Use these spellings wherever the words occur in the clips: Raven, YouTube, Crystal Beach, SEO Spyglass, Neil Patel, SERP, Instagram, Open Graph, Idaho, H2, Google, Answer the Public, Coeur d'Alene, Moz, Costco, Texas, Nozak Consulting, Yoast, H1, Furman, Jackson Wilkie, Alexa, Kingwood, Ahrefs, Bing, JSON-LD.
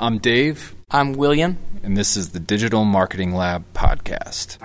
I'm Dave. I'm William. And this is the Digital Marketing Lab podcast.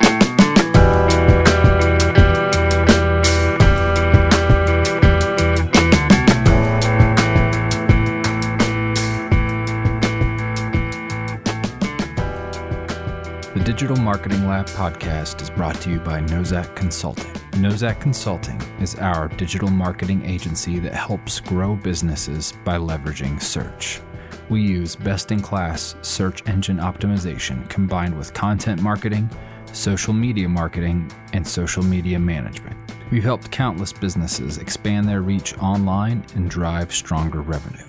The Digital Marketing Lab podcast is brought to you by Nozak Consulting. Nozak Consulting is our digital marketing agency that helps grow businesses by leveraging search. We use best-in-class search engine optimization combined with content marketing, social media marketing, and social media management. We've helped countless businesses expand their reach online and drive stronger revenue.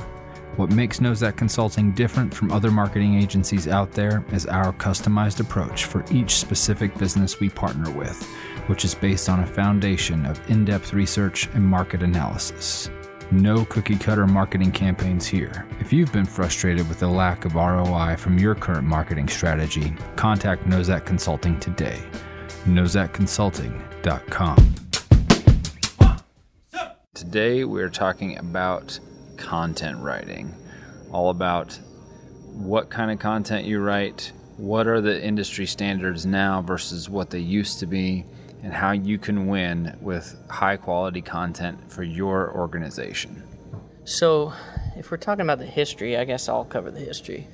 What makes Nozak Consulting different from other marketing agencies out there is our customized approach for each specific business we partner with, which is based on a foundation of in-depth research and market analysis. No cookie-cutter marketing campaigns here. If you've been frustrated with the lack of ROI from your current marketing strategy, contact Nozak Consulting today. NozakConsulting.com. Today we're talking about content writing, all about what kind of content you write, what are the industry standards now versus what they used to be, and how you can win with high-quality content for your organization. So if we're talking about the history, I guess I'll cover the history.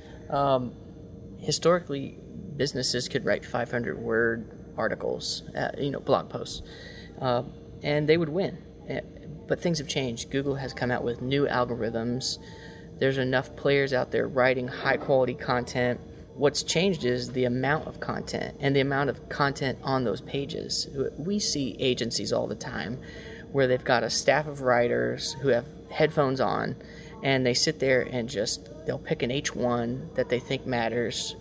Historically, businesses could write 500-word articles, blog posts, and they would win. But things have changed. Google has come out with new algorithms. There's enough players out there writing high-quality content. What's changed is the amount of content and the amount of content on those pages. We see agencies all the time where they've got a staff of writers who have headphones on, and they sit there and they'll pick an H1 that they think matters,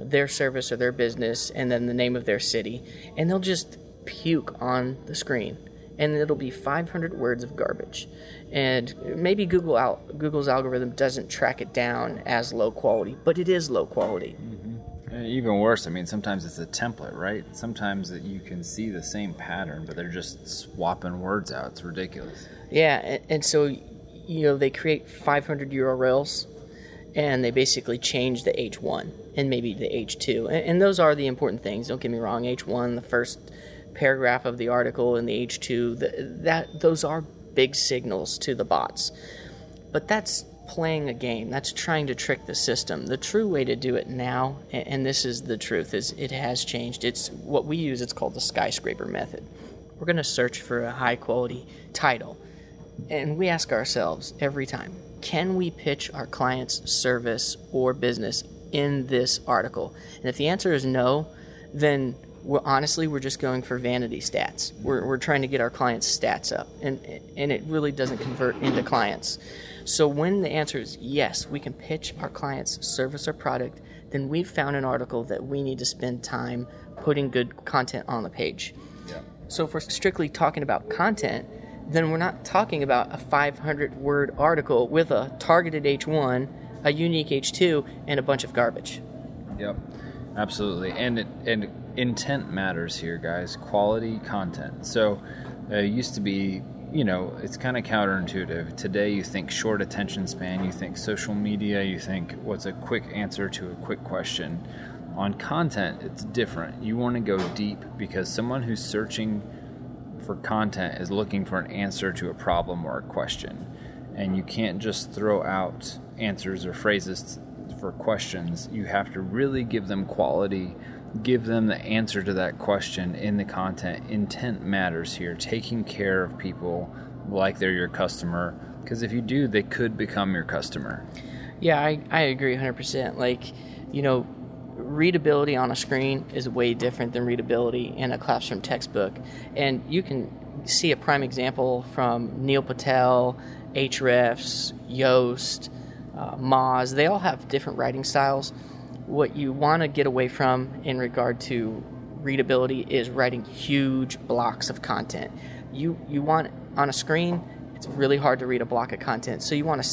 their service or their business, and then the name of their city, and they'll just puke on the screen. And it'll be 500 words of garbage. And maybe Google's algorithm doesn't track it down as low quality, but it is low quality. Mm-hmm. And even worse, sometimes it's a template, right? Sometimes you can see the same pattern, but they're just swapping words out. It's ridiculous. Yeah, and so, they create 500 URLs, and they basically change the H1 and maybe the H2. And those are the important things. Don't get me wrong, H1, the first paragraph of the article, and the H2, those are big signals to the bots. But that's playing a game. That's trying to trick the system. The true way to do it now, and this is the truth, is it has changed. It's what we use. It's called the skyscraper method. We're going to search for a high-quality title, and we ask ourselves every time, can we pitch our client's service or business in this article? And if the answer is no, then we're just going for vanity stats. We're trying to get our clients' stats up, and it really doesn't convert into clients. So when the answer is yes, we can pitch our clients' service or product, then we've found an article that we need to spend time putting good content on the page. Yeah. So if we're strictly talking about content, then we're not talking about a 500-word article with a targeted H1, a unique H2, and a bunch of garbage. Yep, absolutely. And intent matters here, guys. Quality content. So it used to be, it's kind of counterintuitive. Today you think short attention span, you think social media, you think what's a quick answer to a quick question. On content, it's different. You want to go deep because someone who's searching for content is looking for an answer to a problem or a question. And you can't just throw out answers or phrases for questions. You have to really give them quality. Give them the answer to that question in the content. Intent matters here. Taking care of people like they're your customer, because if you do, they could become your customer. Yeah, I agree 100%. Readability on a screen is way different than readability in a classroom textbook. And you can see a prime example from Neil Patel, Ahrefs, Yoast, Moz. They all have different writing styles. What you want to get away from in regard to readability is writing huge blocks of content. You want, on a screen, it's really hard to read a block of content. So you want to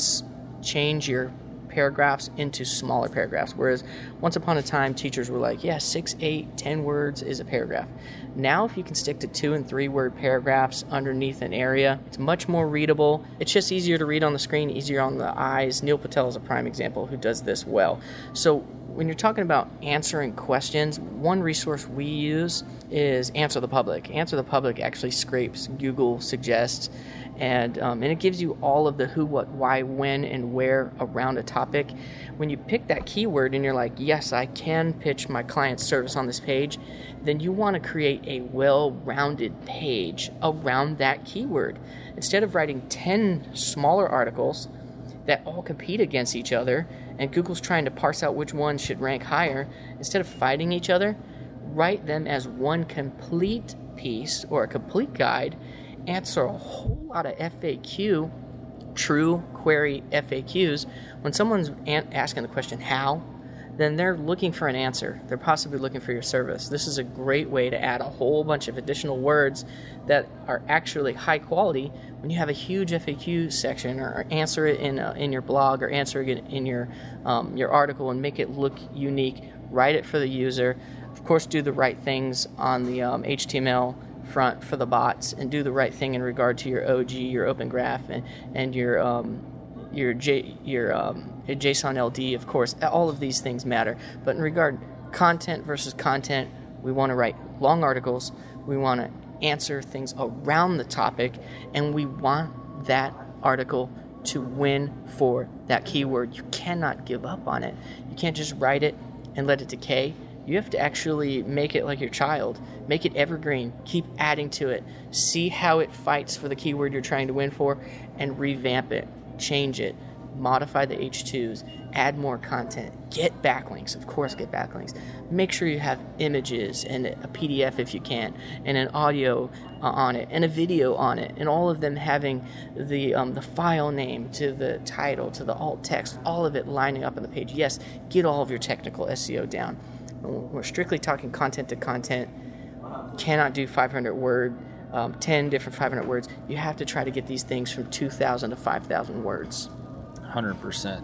change your paragraphs into smaller paragraphs. Whereas once upon a time, teachers were like, yeah, 6, 8, 10 words is a paragraph. Now, if you can stick to 2 and 3 word paragraphs underneath an area, it's much more readable. It's just easier to read on the screen, easier on the eyes. Neil Patel is a prime example who does this well. So when you're talking about answering questions, one resource we use is Answer the Public. Answer the Public actually scrapes Google Suggests, and it gives you all of the who, what, why, when, and where around a topic. When you pick that keyword and you're like, yes, I can pitch my client's service on this page, then you want to create a well-rounded page around that keyword. Instead of writing 10 smaller articles that all compete against each other, and Google's trying to parse out which one should rank higher, instead of fighting each other, write them as one complete piece or a complete guide, answer a whole lot of FAQ, true query FAQs. When someone's asking the question, how, then they're looking for an answer. They're possibly looking for your service. This is a great way to add a whole bunch of additional words that are actually high quality when you have a huge FAQ section, or answer it in your blog, or answer it in your article, and make it look unique. Write it for the user. Of course, do the right things on the HTML front for the bots, and do the right thing in regard to your OG, your Open Graph, and your JSON-LD, of course. All of these things matter. But in regard content versus content, we want to write long articles. We want to answer things around the topic, and we want that article to win for that keyword. You cannot give up on it. You can't just write it and let it decay. You have to actually make it like your child. Make it evergreen. Keep adding to it. See how it fights for the keyword you're trying to win for, and revamp it. Change it. Modify the H2s. Add more content. Get backlinks. Of course, get backlinks. Make sure you have images and a PDF if you can, and an audio on it, and a video on it, and all of them having the file name to the title to the alt text, all of it lining up on the page. Yes, get all of your technical SEO down. We're strictly talking content to content. Cannot do 500 word, 10 different 500 words. You have to try to get these things from 2,000 to 5,000 words. 100%.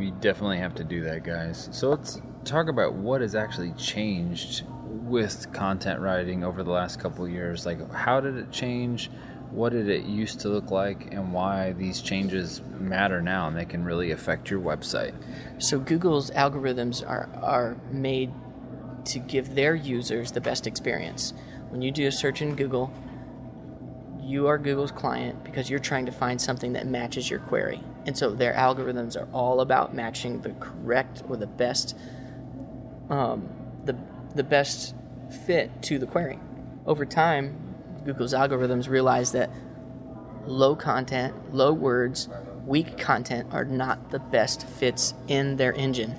You definitely have to do that, guys. So let's talk about what has actually changed with content writing over the last couple of years. Like, how did it change? What did it used to look like, and why these changes matter now and they can really affect your website? So Google's algorithms are made to give their users the best experience. When you do a search in Google, you are Google's client because you're trying to find something that matches your query. And so their algorithms are all about matching the correct or the best the best fit to the query. Over time, Google's algorithms realize that low content, low words, weak content are not the best fits in their engine.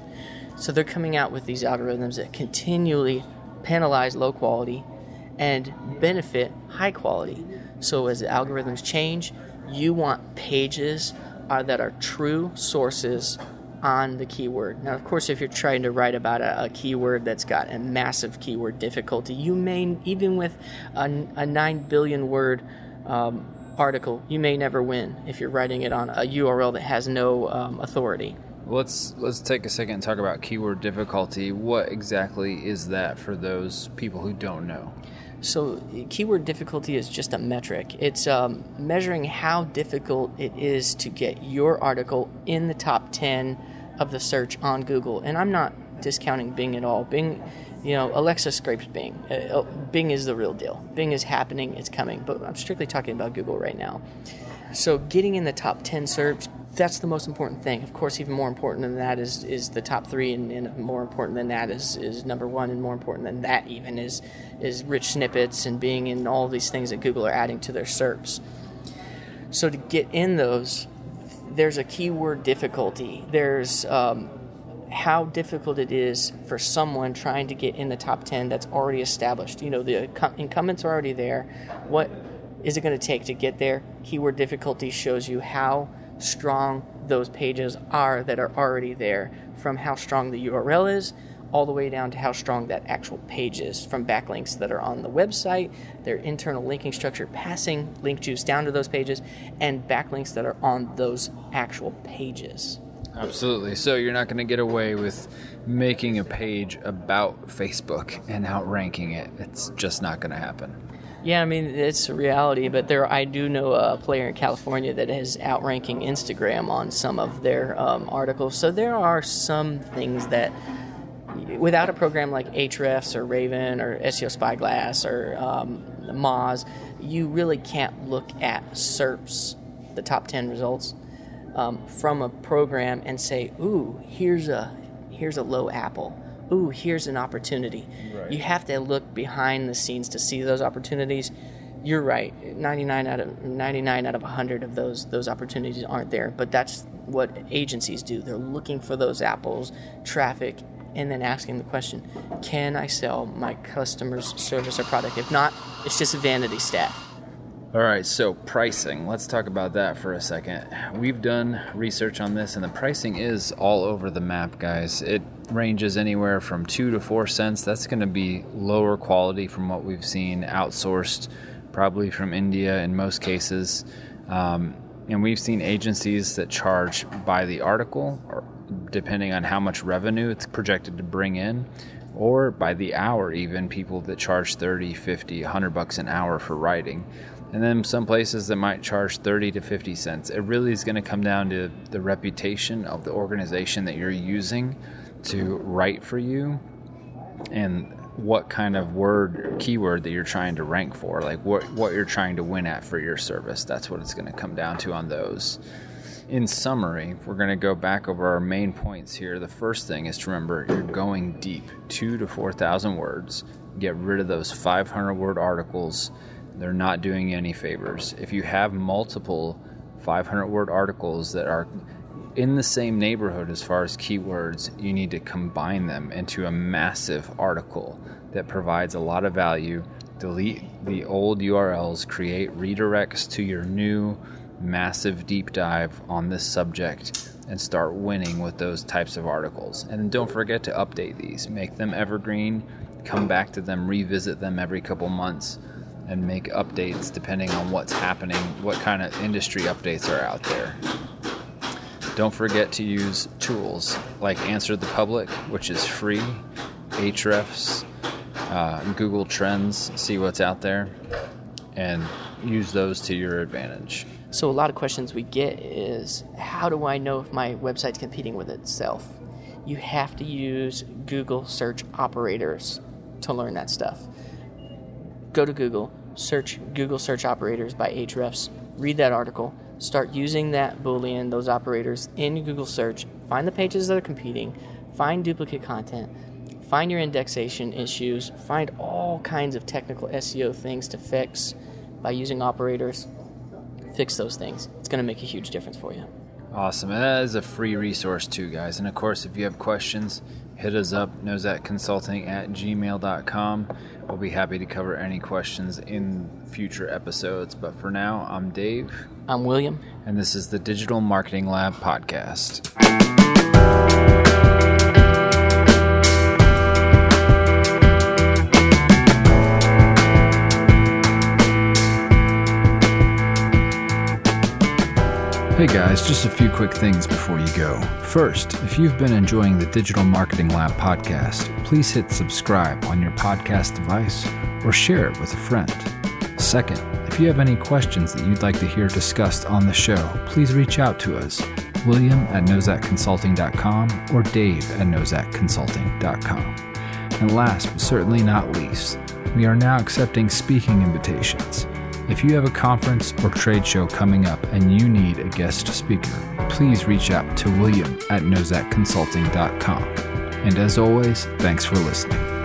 So they're coming out with these algorithms that continually penalize low quality and benefit high quality. So as the algorithms change, you want pages that are true sources on the keyword. Now, of course, if you're trying to write about a keyword that's got a massive keyword difficulty, you may, even with a 9 billion word article, you may never win if you're writing it on a URL that has no authority. Let's take a second and talk about keyword difficulty. What exactly is that for those people who don't know? So keyword difficulty is just a metric. It's measuring how difficult it is to get your article in the top 10 of the search on Google. And I'm not discounting Bing at all. Bing, Alexa scrapes Bing. Bing is the real deal. Bing is happening. It's coming. But I'm strictly talking about Google right now. So getting in the top 10 search, that's the most important thing. Of course, even more important than that is the top 3, and more important than that is number 1, and more important than that even is rich snippets and being in all these things that Google are adding to their SERPs. So to get in those, there's a keyword difficulty. There's how difficult it is for someone trying to get in the top 10 that's already established. The incumbents are already there. What is it going to take to get there? Keyword difficulty shows you how strong those pages are that are already there, from how strong the URL is all the way down to how strong that actual page is, from backlinks that are on the website, their internal linking structure passing link juice down to those pages, and backlinks that are on those actual pages. Absolutely. So you're not going to get away with making a page about Facebook and outranking it. It's just not going to happen. Yeah, I mean, it's a reality, but I do know a player in California that is outranking Instagram on some of their articles. So there are some things that, without a program like Ahrefs or Raven or SEO Spyglass or Moz, you really can't look at SERPs, the top 10 results, from a program and say, ooh, here's a low apple. Ooh, here's an opportunity. Right. You have to look behind the scenes to see those opportunities. You're right. 99 out of 100 of those opportunities aren't there, but that's what agencies do. They're looking for those apples, traffic, and then asking the question, can I sell my customer's service or product? If not, it's just a vanity stat. All right, so pricing. Let's talk about that for a second. We've done research on this, and the pricing is all over the map, guys. It ranges anywhere from 2 to 4 cents. That's going to be lower quality from what we've seen, outsourced, probably from India in most cases. And we've seen agencies that charge by the article, or depending on how much revenue it's projected to bring in, or by the hour even, people that charge $30, $50, $100 an hour for writing. And then some places that might charge 30 to 50 cents. It really is going to come down to the reputation of the organization that you're using to write for you and what kind of word or keyword that you're trying to rank for, like what you're trying to win at for your service. That's what it's going to come down to on those. In summary, we're going to go back over our main points here. The first thing is to remember you're going deep, 2,000 to 4,000 words. Get rid of those 500-word articles. They're not doing you any favors. If you have multiple 500-word articles that are in the same neighborhood as far as keywords, you need to combine them into a massive article that provides a lot of value. Delete the old URLs, create redirects to your new massive deep dive on this subject, and start winning with those types of articles. And don't forget to update these. Make them evergreen. Come back to them. Revisit them every couple months. And make updates depending on what's happening, what kind of industry updates are out there. Don't forget to use tools like Answer the Public, which is free, Ahrefs, Google Trends, see what's out there, and use those to your advantage. So a lot of questions we get is, how do I know if my website's competing with itself? You have to use Google search operators to learn that stuff. Go to Google, search Google search operators by Ahrefs, read that article, start using that Boolean, those operators in Google search, find the pages that are competing, find duplicate content, find your indexation issues, find all kinds of technical SEO things to fix by using operators. Fix those things. It's going to make a huge difference for you. Awesome. And that is a free resource too, guys. And of course, if you have questions, hit us up, nozakconsulting@gmail.com. We'll be happy to cover any questions in future episodes. But for now, I'm Dave. I'm William. And this is the Digital Marketing Lab podcast. Hey guys, just a few quick things before you go. First, if you've been enjoying the Digital Marketing Lab podcast, please hit subscribe on your podcast device or share it with a friend. Second, if you have any questions that you'd like to hear discussed on the show, please reach out to us, william@nozakconsulting.com or dave@nozakconsulting.com. And last but certainly not least, we are now accepting speaking invitations. If you have a conference or trade show coming up and you need a guest speaker, please reach out to William@nozakconsulting.com. And as always, thanks for listening.